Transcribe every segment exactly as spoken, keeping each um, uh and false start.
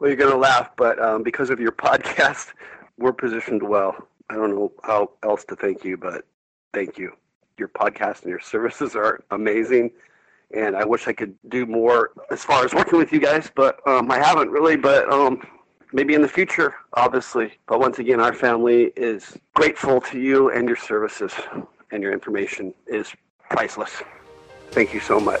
Well, you're going to laugh, but um, because of your podcast, we're positioned well. I don't know how else to thank you, but thank you. Your podcast and your services are amazing, and I wish I could do more as far as working with you guys, but um, I haven't really, but um, maybe in the future, obviously. But once again, our family is grateful to you, and your services and your information is priceless. Thank you so much.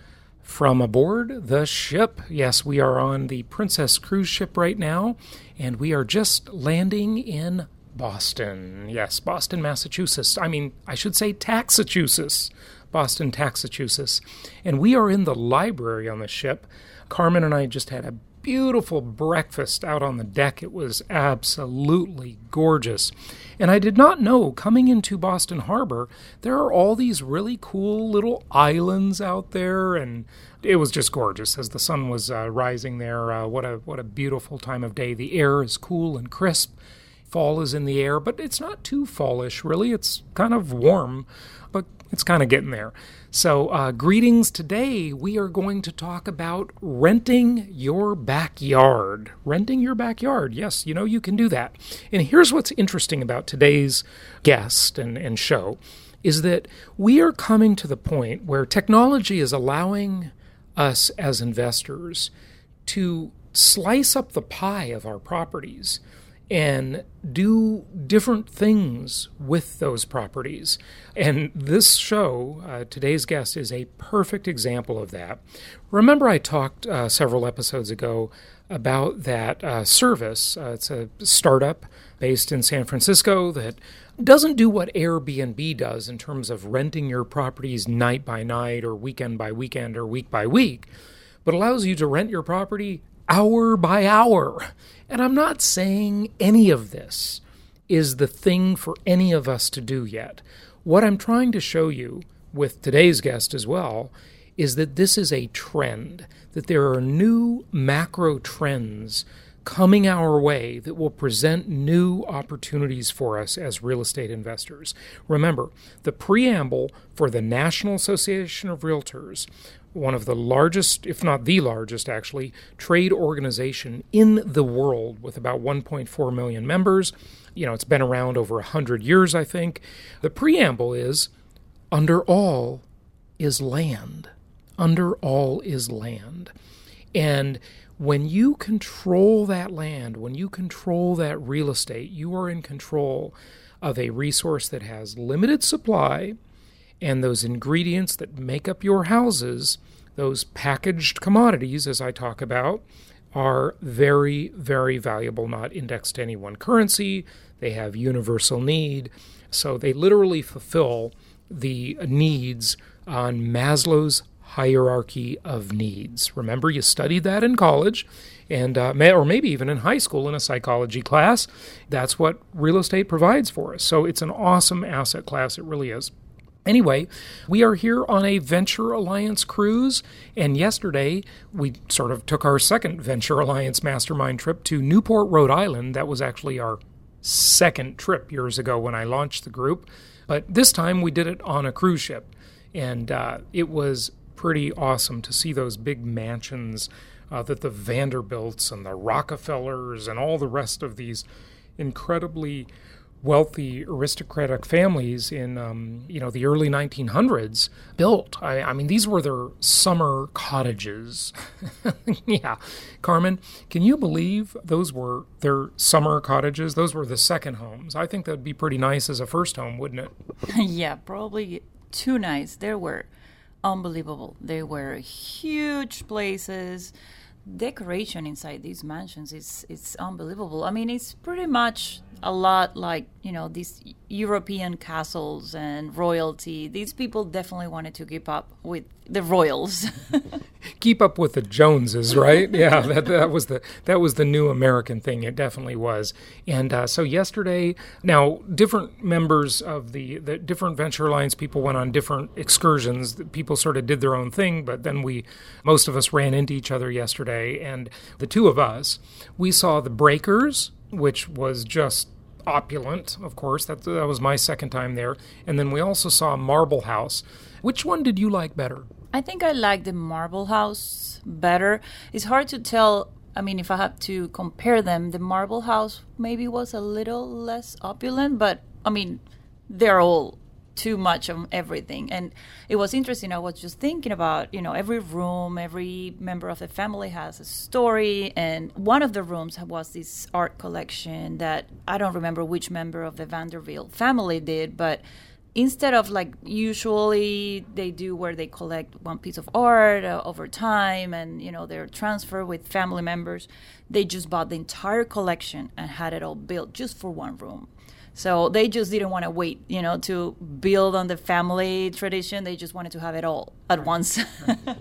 from aboard the ship. Yes, we are on the Princess cruise ship right now, and we are just landing in Boston. Yes, Boston, Massachusetts. I mean, I should say Taxachusetts. Boston, Taxachusetts. And we are in the library on the ship. Carmen and I just had a beautiful breakfast out on the deck. It was absolutely gorgeous. And I did not know, coming into Boston Harbor, there are all these really cool little islands out there, and it was just gorgeous as the sun was uh, rising there. Uh, what a what a beautiful time of day. The air is cool and crisp. Fall is in the air, but it's not too fallish, really. It's kind of warm, but it's kind of getting there. So uh, greetings today. We are going to talk about renting your backyard. Renting your backyard. Yes, you know, you can do that. And here's what's interesting about today's guest and, and show is that we are coming to the point where technology is allowing us as investors to slice up the pie of our properties and do different things with those properties. And this show, uh, today's guest, is a perfect example of that. Remember, I talked uh, several episodes ago about that uh, service. Uh, it's a startup based in San Francisco that doesn't do what Airbnb does in terms of renting your properties night by night or weekend by weekend or week by week, but allows you to rent your property hour by hour. And I'm not saying any of this is the thing for any of us to do yet. What I'm trying to show you with today's guest as well is that this is a trend, that there are new macro trends coming our way that will present new opportunities for us as real estate investors. Remember, the preamble for the National Association of Realtors, one of the largest, if not the largest actually, trade organization in the world with about one point four million members. You know, it's been around over one hundred years, I think. The preamble is, under all is land. Under all is land. And when you control that land, when you control that real estate, you are in control of a resource that has limited supply, and those ingredients that make up your houses, those packaged commodities, as I talk about, are very, very valuable, not indexed to any one currency. They have universal need. So they literally fulfill the needs on Maslow's hierarchy of needs. Remember, you studied that in college, and uh, may, or maybe even in high school in a psychology class. That's what real estate provides for us. So it's an awesome asset class. It really is. Anyway, we are here on a Venture Alliance cruise, and yesterday we sort of took our second Venture Alliance mastermind trip to Newport, Rhode Island. That was actually our second trip years ago when I launched the group, but this time we did it on a cruise ship, and uh, it was pretty awesome to see those big mansions uh, that the Vanderbilts and the Rockefellers and all the rest of these incredibly wealthy aristocratic families in um, you know the early nineteen hundreds built. I, I mean, these were their summer cottages. Yeah, Carmen, can you believe those were their summer cottages? Those were the second homes. I think that'd be pretty nice as a first home, wouldn't it? Yeah, probably too nice. They were unbelievable. They were huge places. Decoration inside these mansions is it's unbelievable. I mean, it's pretty much a lot like, you know, these European castles and royalty. These people definitely wanted to keep up with the royals. Keep up with the Joneses, right? Yeah, that, that was the that was the new American thing. It definitely was. And uh, so yesterday, now different members of the, the different Venture Alliance people went on different excursions. People sort of did their own thing, but then we, most of us ran into each other yesterday. And the two of us, we saw the Breakers, which was just opulent, of course. That, that was my second time there. And then we also saw Marble House. Which one did you like better? I think I like the Marble House better. It's hard to tell. I mean, if I have to compare them, the Marble House maybe was a little less opulent, but I mean, they're all too much of everything. And it was interesting. I was just thinking about, you know, every room, every member of the family has a story. And one of the rooms was this art collection that I don't remember which member of the Vanderbilt family did, but instead of like usually they do where they collect one piece of art uh, over time and, you know, they're transferred with family members, they just bought the entire collection and had it all built just for one room. So they just didn't want to wait, you know, to build on the family tradition. They just wanted to have it all at once.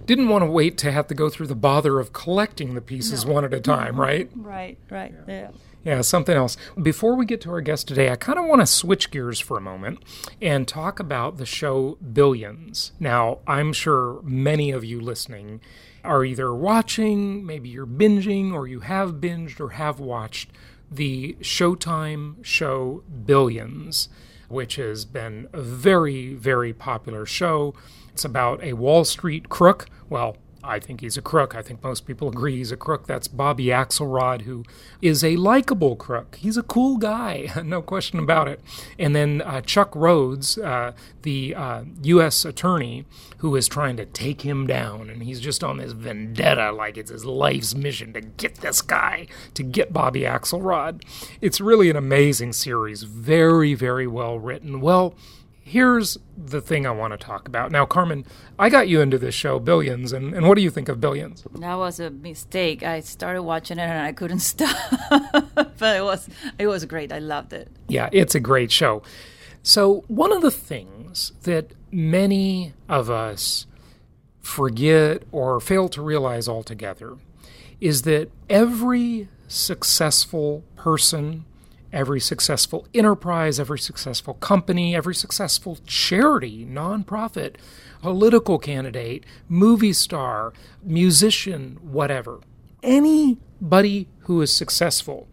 Didn't want to wait to have to go through the bother of collecting the pieces no. one at a time, no. right? Right, right, yeah. yeah. Yeah, something else. Before we get to our guest today, I kind of want to switch gears for a moment and talk about the show Billions. Now, I'm sure many of you listening are either watching, maybe you're binging, or you have binged or have watched the Showtime show Billions, which has been a very, very popular show. It's about a Wall Street crook. Well, I think he's a crook. I think most people agree he's a crook. That's Bobby Axelrod, who is a likable crook. He's a cool guy, no question about it. And then uh, Chuck Rhodes, uh, the uh, U S attorney, who is trying to take him down. And he's just on this vendetta, like it's his life's mission to get this guy, to get Bobby Axelrod. It's really an amazing series, very, very well written. Well, here's the thing I want to talk about. Now, Carmen, I got you into this show, Billions, and, and what do you think of Billions? That was a mistake. I started watching it and I couldn't stop, but it was it was great. I loved it. Yeah, it's a great show. So one of the things that many of us forget or fail to realize altogether is that every successful person, every successful enterprise, every successful company, every successful charity, nonprofit, political candidate, movie star, musician, whatever. Anybody who is successful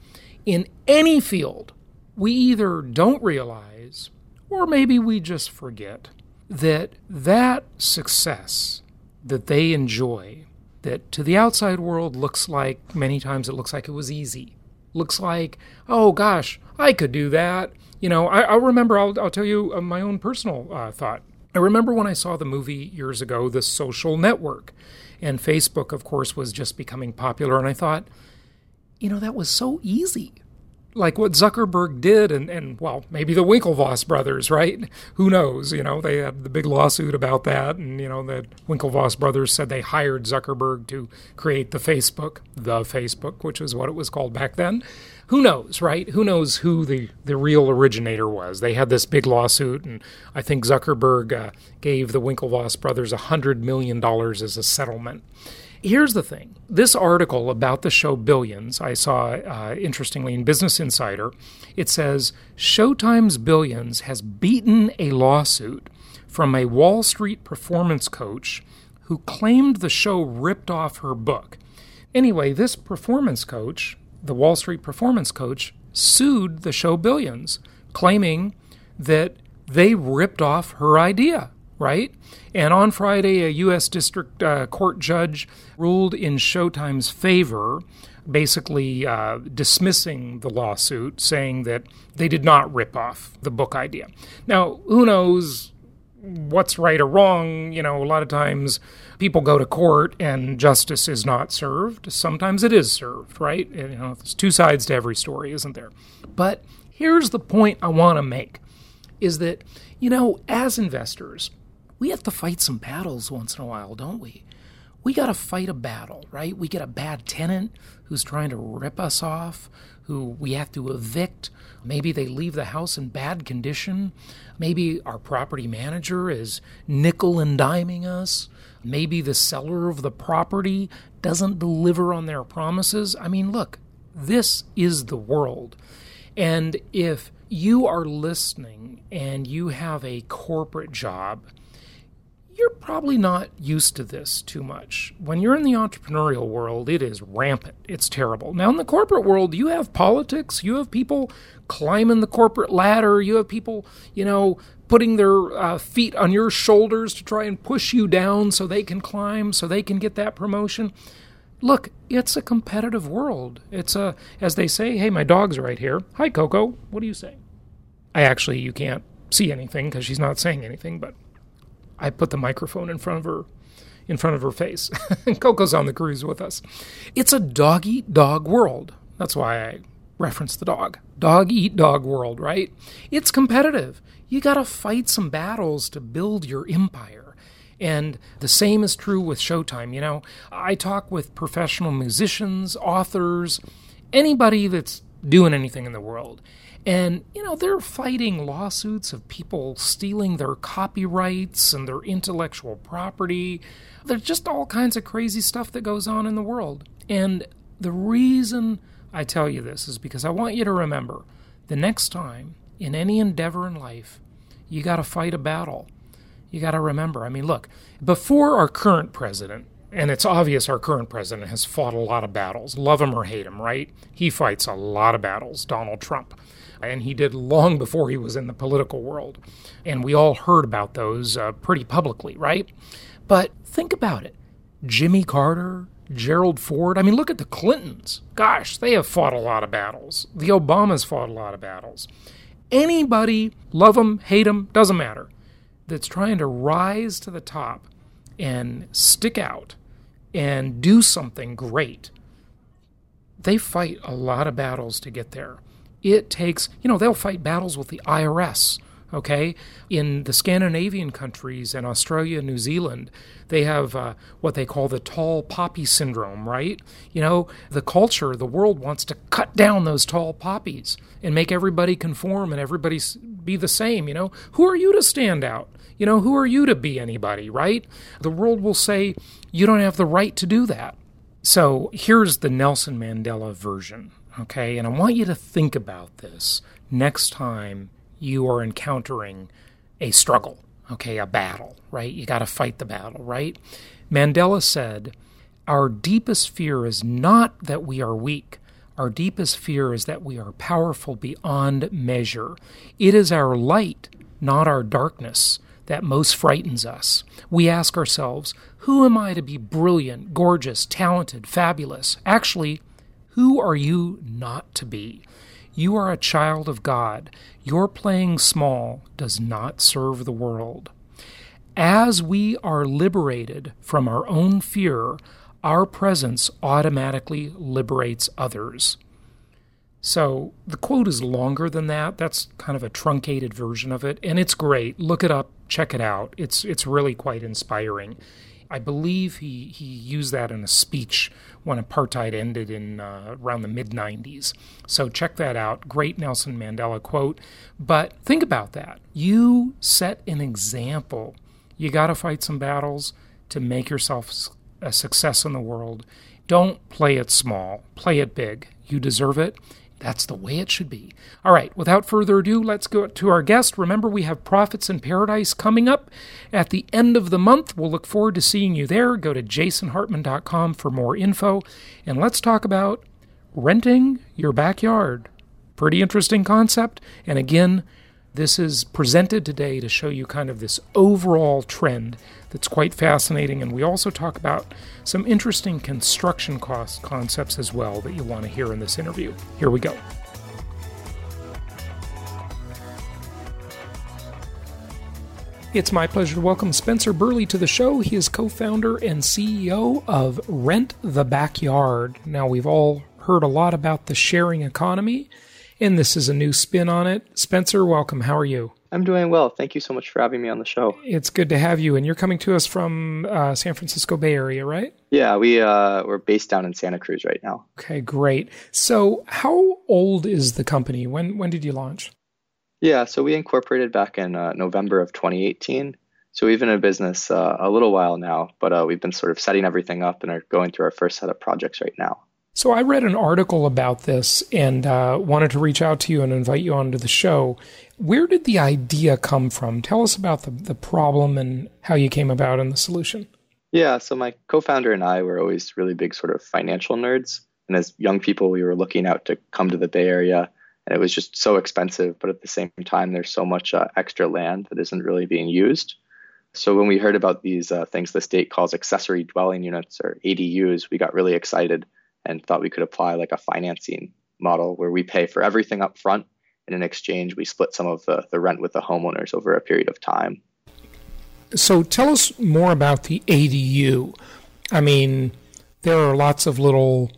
in any field, we either don't realize or maybe we just forget that that success that they enjoy, that to the outside world looks like, many times it looks like it was easy. Looks like, oh gosh, I could do that. You know, I, I remember, I'll, I'll tell you uh, my own personal uh, thought. I remember when I saw the movie years ago, The Social Network, and Facebook, of course, was just becoming popular. And I thought, you know, that was so easy. Like what Zuckerberg did and, and, well, maybe the Winklevoss brothers, right? Who knows? You know, they had the big lawsuit about that. And, you know, the Winklevoss brothers said they hired Zuckerberg to create the Facebook, the Facebook, which is what it was called back then. Who knows, right? Who knows who the, the real originator was? They had this big lawsuit, and I think Zuckerberg uh, gave the Winklevoss brothers one hundred million dollars as a settlement. Here's the thing. This article about the show Billions, I saw, uh, interestingly, in Business Insider, it says, Showtime's Billions has beaten a lawsuit from a Wall Street performance coach who claimed the show ripped off her book. Anyway, this performance coach, the Wall Street performance coach, sued the show Billions, claiming that they ripped off her idea. Right? And on Friday, a U S District uh, Court judge ruled in Showtime's favor, basically uh, dismissing the lawsuit, saying that they did not rip off the book idea. Now, who knows what's right or wrong? You know, a lot of times people go to court and justice is not served. Sometimes it is served, right? You know, there's two sides to every story, isn't there? But here's the point I want to make, is that, you know, as investors, we have to fight some battles once in a while, don't we? We got to fight a battle, right? We get a bad tenant who's trying to rip us off, who we have to evict. Maybe they leave the house in bad condition. Maybe our property manager is nickel and diming us. Maybe the seller of the property doesn't deliver on their promises. I mean, look, this is the world. And if you are listening and you have a corporate job, you're probably not used to this too much. When you're in the entrepreneurial world, it is rampant. It's terrible. Now, in the corporate world, you have politics. You have people climbing the corporate ladder. You have people, you know, putting their uh, feet on your shoulders to try and push you down so they can climb, so they can get that promotion. Look, it's a competitive world. It's a, as they say, hey, my dog's right here. Hi, Coco. What do you say? I actually, you can't see anything because she's not saying anything, but I put the microphone in front of her, in front of her face. Coco's on the cruise with us. It's a dog-eat-dog world. That's why I reference the dog. Dog-eat-dog world, right? It's competitive. You got to fight some battles to build your empire. And the same is true with Showtime. You know, I talk with professional musicians, authors, anybody that's doing anything in the world. And, you know, they're fighting lawsuits of people stealing their copyrights and their intellectual property. There's just all kinds of crazy stuff that goes on in the world. And the reason I tell you this is because I want you to remember, the next time in any endeavor in life, you got to fight a battle. You got to remember. I mean, look, before our current president, and it's obvious our current president has fought a lot of battles, love him or hate him, right? He fights a lot of battles, Donald Trump. And he did long before he was in the political world. And we all heard about those uh, pretty publicly, right? But think about it. Jimmy Carter, Gerald Ford. I mean, look at the Clintons. Gosh, they have fought a lot of battles. The Obamas fought a lot of battles. Anybody, love them, hate them, doesn't matter, that's trying to rise to the top and stick out and do something great, they fight a lot of battles to get there. It takes, you know, they'll fight battles with the I R S, okay? In the Scandinavian countries and Australia and New Zealand, they have uh, what they call the tall poppy syndrome, right? You know, the culture, the world wants to cut down those tall poppies and make everybody conform and everybody be the same, you know? Who are you to stand out? You know, who are you to be anybody, right? The world will say, you don't have the right to do that. So here's the Nelson Mandela version, okay? And I want you to think about this next time you are encountering a struggle, okay, a battle, right? You got to fight the battle, right? Mandela said, our deepest fear is not that we are weak. Our deepest fear is that we are powerful beyond measure. It is our light, not our darkness, that most frightens us. We ask ourselves, who am I to be brilliant, gorgeous, talented, fabulous? Actually, who are you not to be? You are a child of God. Your playing small does not serve the world. As we are liberated from our own fear, our presence automatically liberates others. So the quote is longer than that. That's kind of a truncated version of it, and it's great. Look it up. Check it out. It's it's really quite inspiring. I believe he, he used that in a speech when apartheid ended in uh, around the mid nineties. So check that out. Great Nelson Mandela quote. But think about that. You set an example. You got to fight some battles to make yourself a success in the world. Don't play it small. Play it big. You deserve it. That's the way it should be. All right, without further ado, let's go to our guest. Remember, we have Profits in Paradise coming up at the end of the month. We'll look forward to seeing you there. Go to jason hartman dot com for more info. And let's talk about renting your backyard. Pretty interesting concept. And again, This is presented today to show you kind of this overall trend that's quite fascinating, and we also talk about some interesting construction cost concepts as well that you want to hear in this interview. Here we go. It's my pleasure to welcome Spencer Burley to the show. He is co-founder and C E O of Rent the Backyard. Now, we've all heard a lot about the sharing economy, and this is a new spin on it. Spencer, welcome. How are you? I'm doing well. Thank you so much for having me on the show. It's good to have you. And you're coming to us from uh, San Francisco Bay Area, right? Yeah, we, uh, we're based down in Santa Cruz right now. Okay, great. So how old is the company? When, when did you launch? Yeah, so we incorporated back in uh, November of twenty eighteen. So we've been in business uh, a little while now, but uh, we've been sort of setting everything up and are going through our first set of projects right now. So I read an article about this and uh, wanted to reach out to you and invite you onto the show. Where did the idea come from? Tell us about the, the problem and how you came about and the solution. Yeah, so my co-founder and I were always really big sort of financial nerds. And as young people, we were looking out to come to the Bay Area. And it was just so expensive, but at the same time, there's so much uh, extra land that isn't really being used. So when we heard about these uh, things the state calls accessory dwelling units, or A D Us, we got really excited and thought we could apply like a financing model where we pay for everything up front, and in exchange, we split some of the, the rent with the homeowners over a period of time. So tell us more about the A D U. I mean, there are lots of little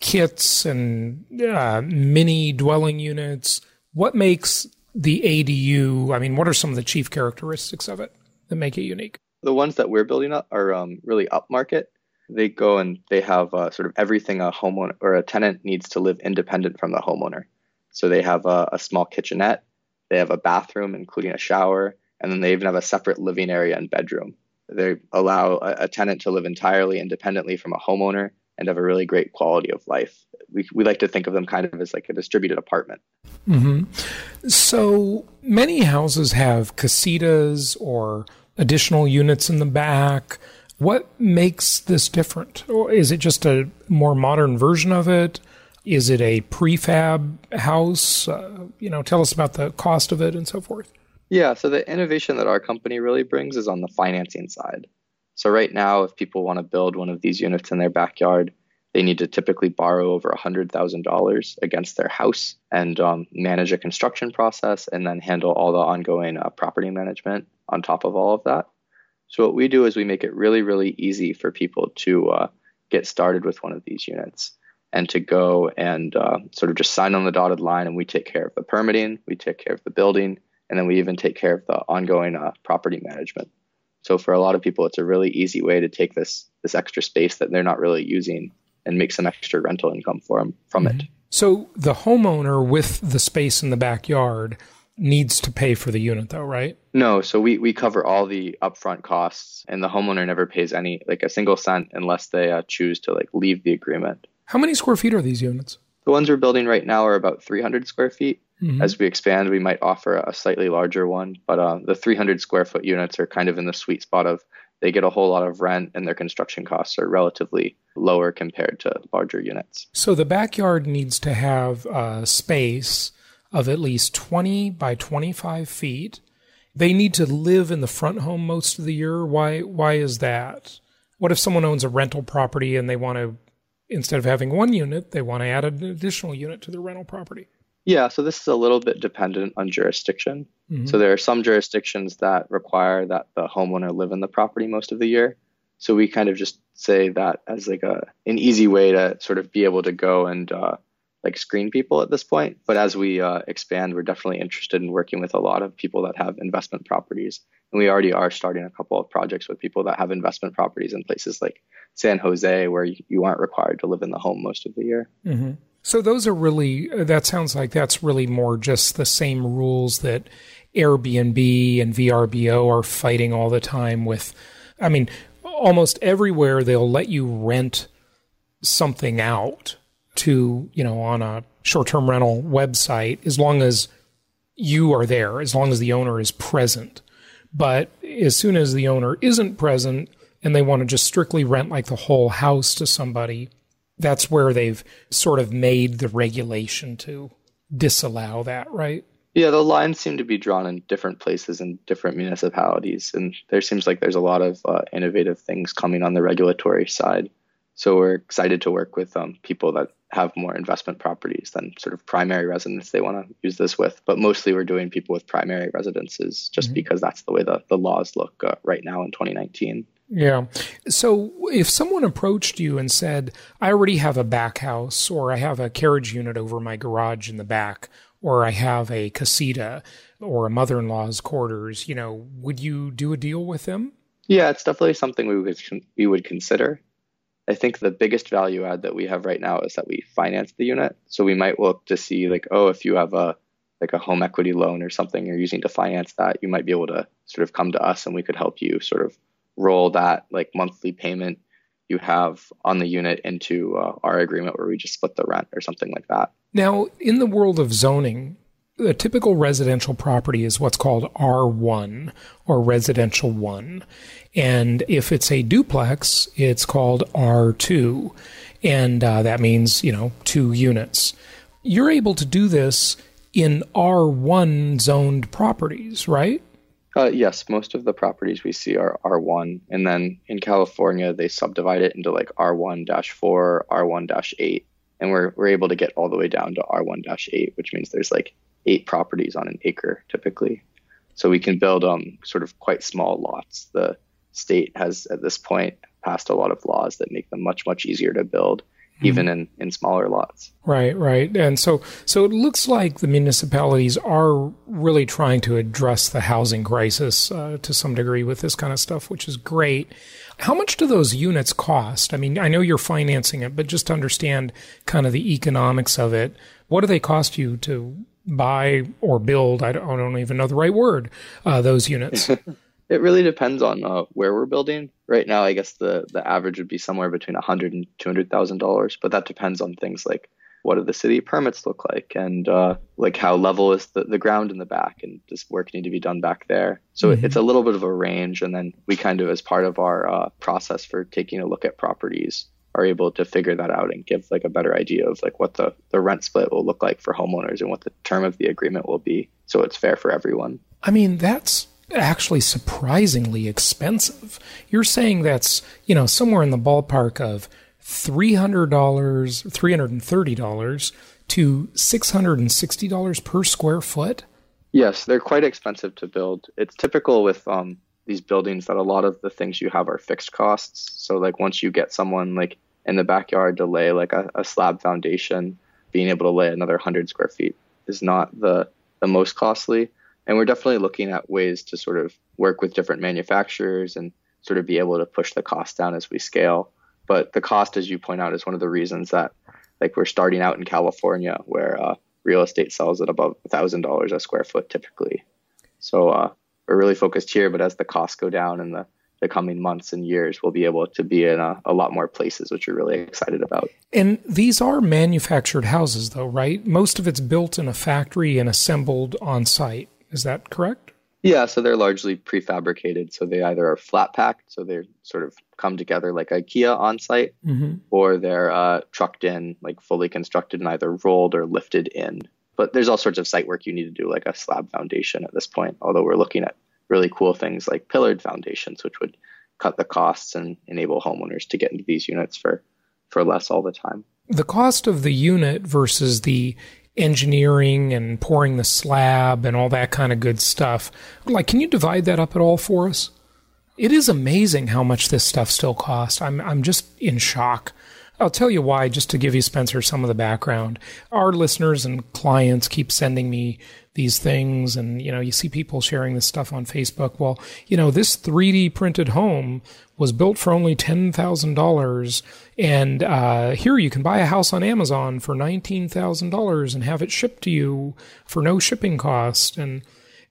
kits and uh, mini dwelling units. What makes the A D U, I mean, what are some of the chief characteristics of it that make it unique? The ones that we're building up are um, really upmarket. They go and they have uh, sort of everything a homeowner or a tenant needs to live independent from the homeowner. So they have a, a small kitchenette, they have a bathroom, including a shower, and then they even have a separate living area and bedroom. They allow a, a tenant to live entirely independently from a homeowner and have a really great quality of life. We we like to think of them kind of as like a distributed apartment. Mm-hmm. So many houses have casitas or additional units in the back. What makes this different? Or is it just a more modern version of it? Is it a prefab house? Uh, you know, tell us about the cost of it and so forth. Yeah, so the innovation that our company really brings is on the financing side. So right now, if people want to build one of these units in their backyard, they need to typically borrow over one hundred thousand dollars against their house and um, manage a construction process and then handle all the ongoing uh, property management on top of all of that. So what we do is we make it really, really easy for people to uh, get started with one of these units and to go and uh, sort of just sign on the dotted line, and we take care of the permitting, we take care of the building, and then we even take care of the ongoing uh, property management. So for a lot of people, it's a really easy way to take this this extra space that they're not really using and make some extra rental income for them, from mm-hmm. it. So the homeowner with the space in the backyard needs to pay for the unit though, right? No. So we, we cover all the upfront costs, and the homeowner never pays any, like a single cent, unless they uh, choose to like leave the agreement. How many square feet are these units? The ones we're building right now are about three hundred square feet. Mm-hmm. As we expand, we might offer a slightly larger one, but uh, the three hundred square foot units are kind of in the sweet spot of they get a whole lot of rent and their construction costs are relatively lower compared to larger units. So the backyard needs to have a space of at least twenty by twenty-five feet. They need to live in the front home most of the year. Why, why is that? What if someone owns a rental property and they want to, instead of having one unit, they want to add an additional unit to their rental property? Yeah, so this is a little bit dependent on jurisdiction. Mm-hmm. So there are some jurisdictions that require that the homeowner live in the property most of the year. So we kind of just say that as like a an easy way to sort of be able to go and uh, like screen people at this point. But as we uh, expand, we're definitely interested in working with a lot of people that have investment properties. And we already are starting a couple of projects with people that have investment properties in places like San Jose, where you aren't required to live in the home most of the year. Mm-hmm. So those are really, that sounds like that's really more just the same rules that Airbnb and V R B O are fighting all the time with. I mean, almost everywhere they'll let you rent something out to, you know, on a short-term rental website, as long as you are there, as long as the owner is present. But as soon as the owner isn't present and they want to just strictly rent like the whole house to somebody, that's where they've sort of made the regulation to disallow that, right? Yeah, the lines seem to be drawn in different places in different municipalities, and there seems like there's a lot of uh, innovative things coming on the regulatory side. So we're excited to work with um, people that have more investment properties than sort of primary residents they want to use this with. But mostly we're doing people with primary residences just mm-hmm. because that's the way the, the laws look uh, right now in twenty nineteen. Yeah. So if someone approached you and said, I already have a back house, or I have a carriage unit over my garage in the back, or I have a casita or a mother-in-law's quarters, you know, would you do a deal with them? Yeah, it's definitely something we would, we would consider. I think the biggest value add that we have right now is that we finance the unit. So we might look to see like, oh, if you have a like a home equity loan or something you're using to finance that, you might be able to sort of come to us and we could help you sort of roll that like monthly payment you have on the unit into uh, our agreement where we just split the rent or something like that. Now, in the world of zoning, a typical residential property is what's called R one or residential one. And if it's a duplex, it's called R two. And uh, that means, you know, two units. You're able to do this in R one zoned properties, right? Uh, yes, most of the properties we see are R one. And then in California, they subdivide it into like R one dash four, R one dash eight. And we're we're able to get all the way down to R one dash eight, which means there's like eight properties on an acre typically. So we can build um sort of quite small lots. The state has at this point passed a lot of laws that make them much, much easier to build, mm-hmm. even in, in smaller lots. Right, right. And so so it looks like the municipalities are really trying to address the housing crisis uh, to some degree with this kind of stuff, which is great. How much do those units cost? I mean, I know you're financing it, but just to understand kind of the economics of it, what do they cost you to buy or build? I don't, I don't even know the right word, uh, those units. It really depends on uh, where we're building. Right now, I guess the, the average would be somewhere between one hundred thousand dollars and two hundred thousand dollars, but that depends on things like what do the city permits look like and uh, like how level is the, the ground in the back and does work need to be done back there. So mm-hmm. it's a little bit of a range. And then we kind of, as part of our uh, process for taking a look at properties, are able to figure that out and give like a better idea of like what the, the rent split will look like for homeowners and what the term of the agreement will be. So it's fair for everyone. I mean, that's actually surprisingly expensive. You're saying that's, you know, somewhere in the ballpark of three hundred dollars, three hundred thirty dollars to six hundred sixty dollars per square foot? Yes, they're quite expensive to build. It's typical with um, these buildings that a lot of the things you have are fixed costs. So like once you get someone like in the backyard to lay like a, a slab foundation, being able to lay another one hundred square feet is not the, the most costly. And we're definitely looking at ways to sort of work with different manufacturers and sort of be able to push the cost down as we scale. But the cost, as you point out, is one of the reasons that like we're starting out in California where uh, real estate sells at about one thousand dollars a square foot typically. So uh, we're really focused here, but as the costs go down in the, the coming months and years, we'll be able to be in a, a lot more places, which we're really excited about. And these are manufactured houses though, right? Most of it's built in a factory and assembled on site. Is that correct? Yeah, so they're largely prefabricated. So they either are flat packed, so they're sort of come together like IKEA on site, mm-hmm. or they're uh, trucked in, like fully constructed and either rolled or lifted in. But there's all sorts of site work you need to do, like a slab foundation at this point, although we're looking at really cool things like pillared foundations, which would cut the costs and enable homeowners to get into these units for, for less all the time. The cost of the unit versus the engineering and pouring the slab and all that kind of good stuff. Like, can you divide that up at all for us? It is amazing how much this stuff still costs. I'm I'm just in shock. I'll tell you why, just to give you, Spencer, some of the background. Our listeners and clients keep sending me these things, and, you know, you see people sharing this stuff on Facebook. Well, you know, this three D printed home was built for only ten thousand dollars, and uh, here you can buy a house on Amazon for nineteen thousand dollars and have it shipped to you for no shipping cost. And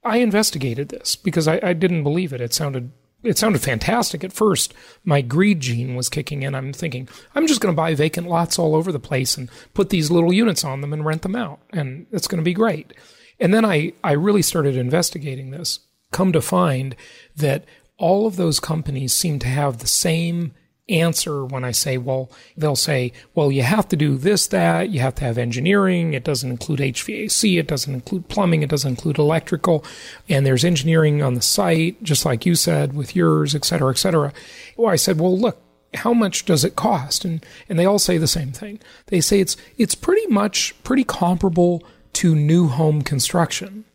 I investigated this because I, I didn't believe it. It sounded It sounded fantastic at first. My greed gene was kicking in. I'm thinking, I'm just going to buy vacant lots all over the place and put these little units on them and rent them out, and it's going to be great. And then I, I really started investigating this, come to find that all of those companies seem to have the same answer when I say, well, they'll say, well, you have to do this, that, you have to have engineering. It doesn't include H V A C. It doesn't include plumbing. It doesn't include electrical. And there's engineering on the site, just like you said, with yours, et cetera, et cetera. Well, I said, well, look, how much does it cost? And and they all say the same thing. They say it's it's pretty much pretty comparable to new home construction.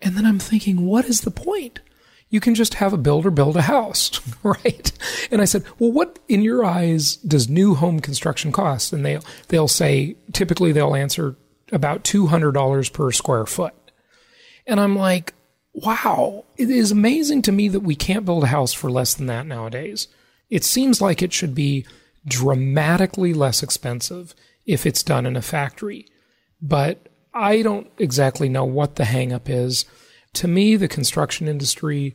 And then I'm thinking, what is the point? You can just have a builder build a house, right? And I said, well, what in your eyes does new home construction cost? And they they'll say, typically they'll answer about two hundred dollars per square foot. And I'm like, wow, it is amazing to me that we can't build a house for less than that nowadays. It seems like it should be dramatically less expensive if it's done in a factory. But I don't exactly know what the hang-up is. To me, the construction industry,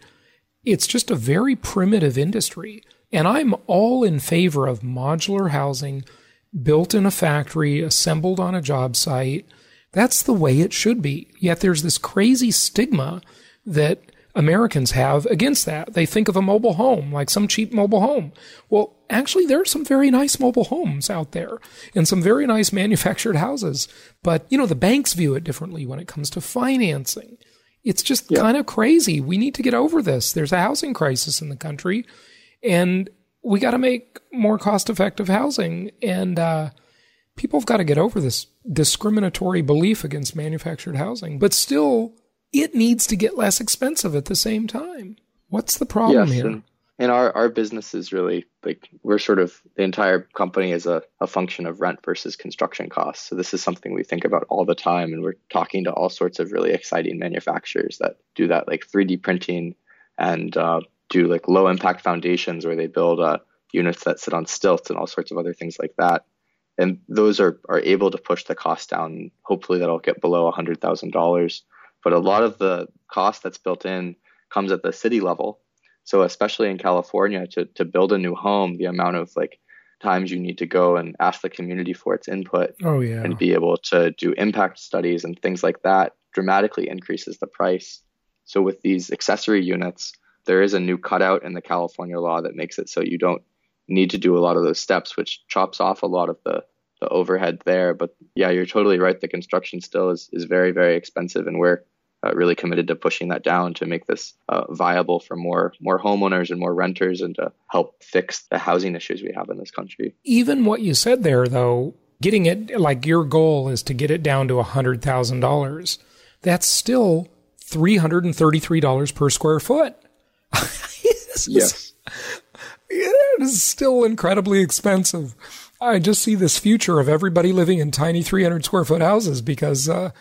it's just a very primitive industry. And I'm all in favor of modular housing built in a factory, assembled on a job site. That's the way it should be. Yet there's this crazy stigma that Americans have against that. They think of a mobile home, like some cheap mobile home. Well, actually, there are some very nice mobile homes out there and some very nice manufactured houses. But, you know, the banks view it differently when it comes to financing. It's just yeah. kind of crazy. We need to get over this. There's a housing crisis in the country, and we got to make more cost-effective housing. And uh, people have got to get over this discriminatory belief against manufactured housing. But still, it needs to get less expensive at the same time. What's the problem yes, here? And, and our, our business is really, like, we're sort of, the entire company is a, a function of rent versus construction costs. So this is something we think about all the time. And we're talking to all sorts of really exciting manufacturers that do that, like three D printing and uh, do like low impact foundations where they build uh, units that sit on stilts and all sorts of other things like that. And those are, are able to push the cost down. Hopefully that'll get below one hundred thousand dollars. But a lot of the cost that's built in comes at the city level. So especially in California, to to build a new home, the amount of like times you need to go and ask the community for its input oh, yeah. and be able to do impact studies and things like that dramatically increases the price. So with these accessory units, there is a new cutout in the California law that makes it so you don't need to do a lot of those steps, which chops off a lot of the the overhead there. But yeah, you're totally right. The construction still is, is very, very expensive. And we're uh, really committed to pushing that down to make this uh, viable for more, more homeowners and more renters and to help fix the housing issues we have in this country. Even what you said there, though, getting it, like your goal is to get it down to one hundred thousand dollars. That's still three hundred thirty-three dollars per square foot. Yes. Is, it is still incredibly expensive. I just see this future of everybody living in tiny three hundred square foot houses because uh,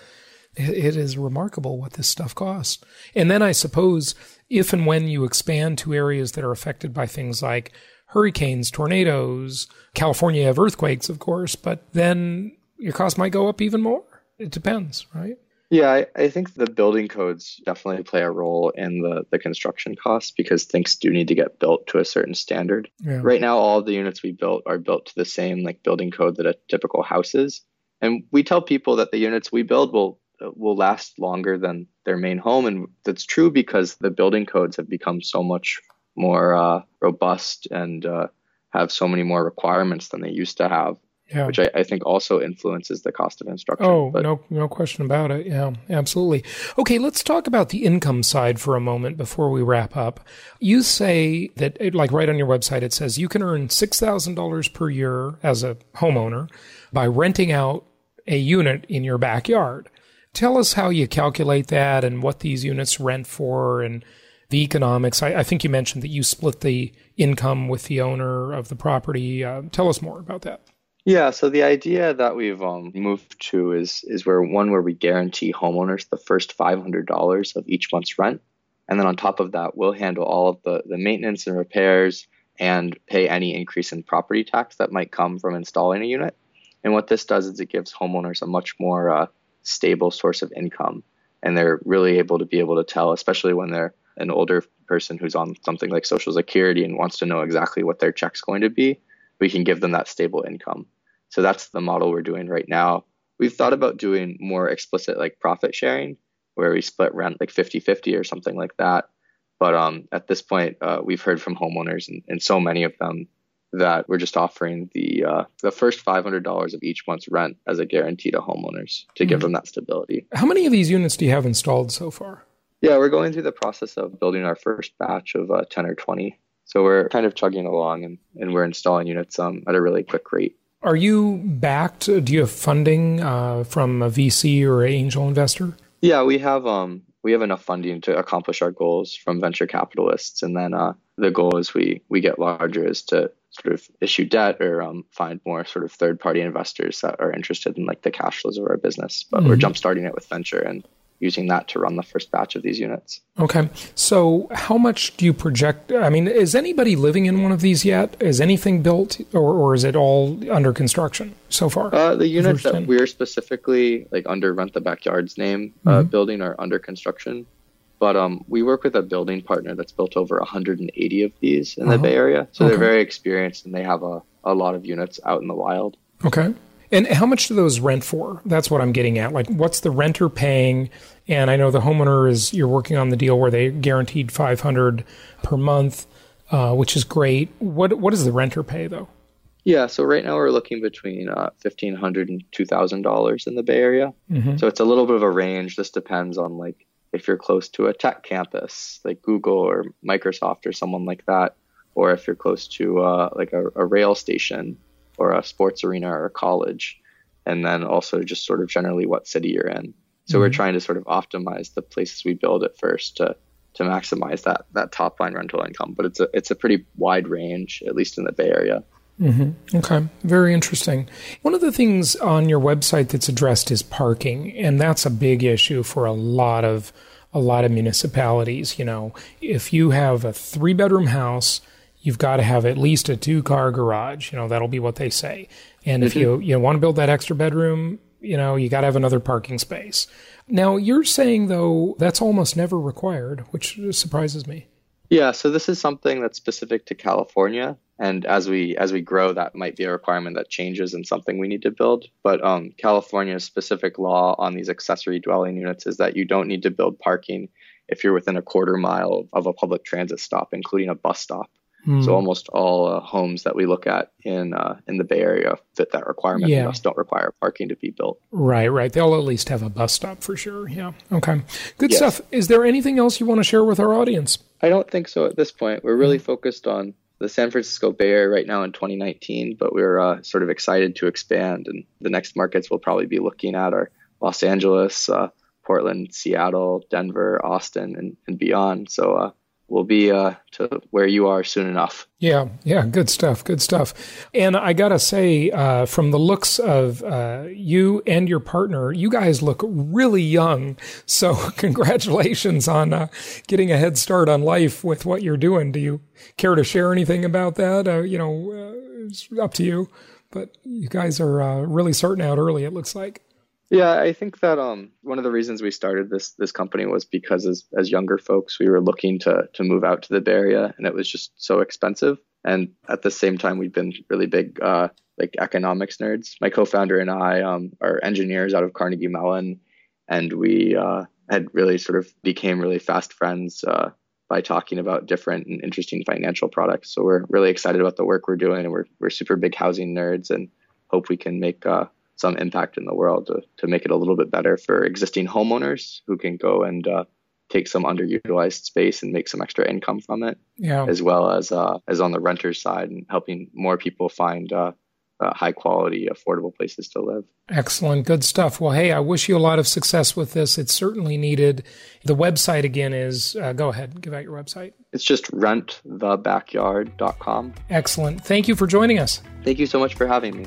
it is remarkable what this stuff costs. And then I suppose if and when you expand to areas that are affected by things like hurricanes, tornadoes, California have earthquakes, of course, but then your cost might go up even more. It depends, right? Yeah, I, I think the building codes definitely play a role in the, the construction costs because things do need to get built to a certain standard. Yeah. Right now, all of the units we built are built to the same like building code that a typical house is. And we tell people that the units we build will will last longer than their main home. And that's true because the building codes have become so much more uh, robust and uh, have so many more requirements than they used to have. Yeah. Which I, I think also influences the cost of instruction. Oh, but. no no question about it. Yeah, absolutely. Okay, let's talk about the income side for a moment before we wrap up. You say that, it, like right on your website, it says you can earn six thousand dollars per year as a homeowner by renting out a unit in your backyard. Tell us how you calculate that and what these units rent for and the economics. I, I think you mentioned that you split the income with the owner of the property. Uh, tell us more about that. Yeah, so the idea that we've um, moved to is is where one where we guarantee homeowners the first five hundred dollars of each month's rent, and then on top of that, we'll handle all of the, the maintenance and repairs and pay any increase in property tax that might come from installing a unit. And what this does is it gives homeowners a much more uh, stable source of income, and they're really able to be able to tell, especially when they're an older person who's on something like Social Security and wants to know exactly what their check's going to be. We can give them that stable income. So that's the model we're doing right now. We've thought about doing more explicit like profit sharing where we split rent like fifty-fifty or something like that. But um, at this point, uh, we've heard from homeowners and, and so many of them that we're just offering the uh, the first five hundred dollars of each month's rent as a guarantee to homeowners to mm-hmm. give them that stability. How many of these units do you have installed so far? Yeah, we're going through the process of building our first batch of uh, ten or twenty. So we're kind of chugging along, and, and we're installing units um, at a really quick rate. Are you backed? Do you have funding uh, from a V C or an angel investor? Yeah, we have um, we have enough funding to accomplish our goals from venture capitalists. And then uh, the goal as we, we get larger is to sort of issue debt or um, find more sort of third-party investors that are interested in like the cash flows of our business. But mm-hmm. we're jump-starting it with venture and using that to run the first batch of these units. Okay. So how much do you project? I mean, is anybody living in one of these yet? Is anything built, or, or is it all under construction so far? Uh, the units that we're specifically like under Rent the Backyard's name mm-hmm. uh, building are under construction. But um, we work with a building partner that's built over one hundred eighty of these in uh-huh. the Bay Area. So okay. they're very experienced, and they have a, a lot of units out in the wild. Okay. And how much do those rent for? That's what I'm getting at. Like, what's the renter paying? And I know the homeowner is, you're working on the deal where they guaranteed five hundred dollars per month, uh, which is great. What What does the renter pay, though? Yeah, so right now we're looking between uh, fifteen hundred dollars and two thousand dollars in the Bay Area. Mm-hmm. So it's a little bit of a range. This depends on, like, if you're close to a tech campus, like Google or Microsoft or someone like that, or if you're close to, uh, like, a, a rail station, or a sports arena or a college, and then also just sort of generally what city you're in. So mm-hmm. we're trying to sort of optimize the places we build at first to to maximize that that top line rental income. But it's a it's a pretty wide range, at least in the Bay Area. Mm-hmm. Okay, very interesting. One of the things on your website that's addressed is parking, and that's a big issue for a lot of a lot of municipalities. You know, if you have a three bedroom house, you've got to have at least a two-car garage. You know, that'll be what they say. And mm-hmm. if you you know, want to build that extra bedroom, you know, you got to have another parking space. Now, you're saying, though, that's almost never required, which surprises me. Yeah, so this is something that's specific to California. And as we as we grow, that might be a requirement that changes and something we need to build. But um, California's specific law on these accessory dwelling units is that you don't need to build parking if you're within a quarter mile of a public transit stop, including a bus stop. So almost all uh, homes that we look at in uh, in the Bay Area fit that requirement. Yeah. Us don't require parking to be built. Right, right. They'll at least have a bus stop for sure. Yeah. Okay. Good yes. stuff. Is there anything else you want to share with our audience? I don't think so at this point. We're really mm-hmm. focused on the San Francisco Bay Area right now in twenty nineteen, but we're uh, sort of excited to expand. And the next markets we'll probably be looking at are Los Angeles, uh, Portland, Seattle, Denver, Austin, and, and beyond. So, uh, We'll be uh, to where you are soon enough. Yeah, yeah, good stuff, good stuff. And I got to say, uh, from the looks of uh, you and your partner, you guys look really young. So congratulations on uh, getting a head start on life with what you're doing. Do you care to share anything about that? Uh, you know, uh, it's up to you. But you guys are uh, really starting out early, it looks like. Yeah, I think that um, one of the reasons we started this this company was because as as younger folks, we were looking to to move out to the Bay Area, and it was just so expensive. And at the same time, we've been really big uh, like economics nerds. My co-founder and I um, are engineers out of Carnegie Mellon, and we uh, had really sort of became really fast friends uh, by talking about different and interesting financial products. So we're really excited about the work we're doing, and we're we're super big housing nerds, and hope we can make Uh, some impact in the world to, to make it a little bit better for existing homeowners who can go and uh, take some underutilized space and make some extra income from it, yeah. as well as uh, as on the renter side and helping more people find uh, uh, high quality, affordable places to live. Excellent. Good stuff. Well, hey, I wish you a lot of success with this. It's certainly needed. The website again is, uh, go ahead, give out your website. It's just rent the backyard dot com. Excellent. Thank you for joining us. Thank you so much for having me.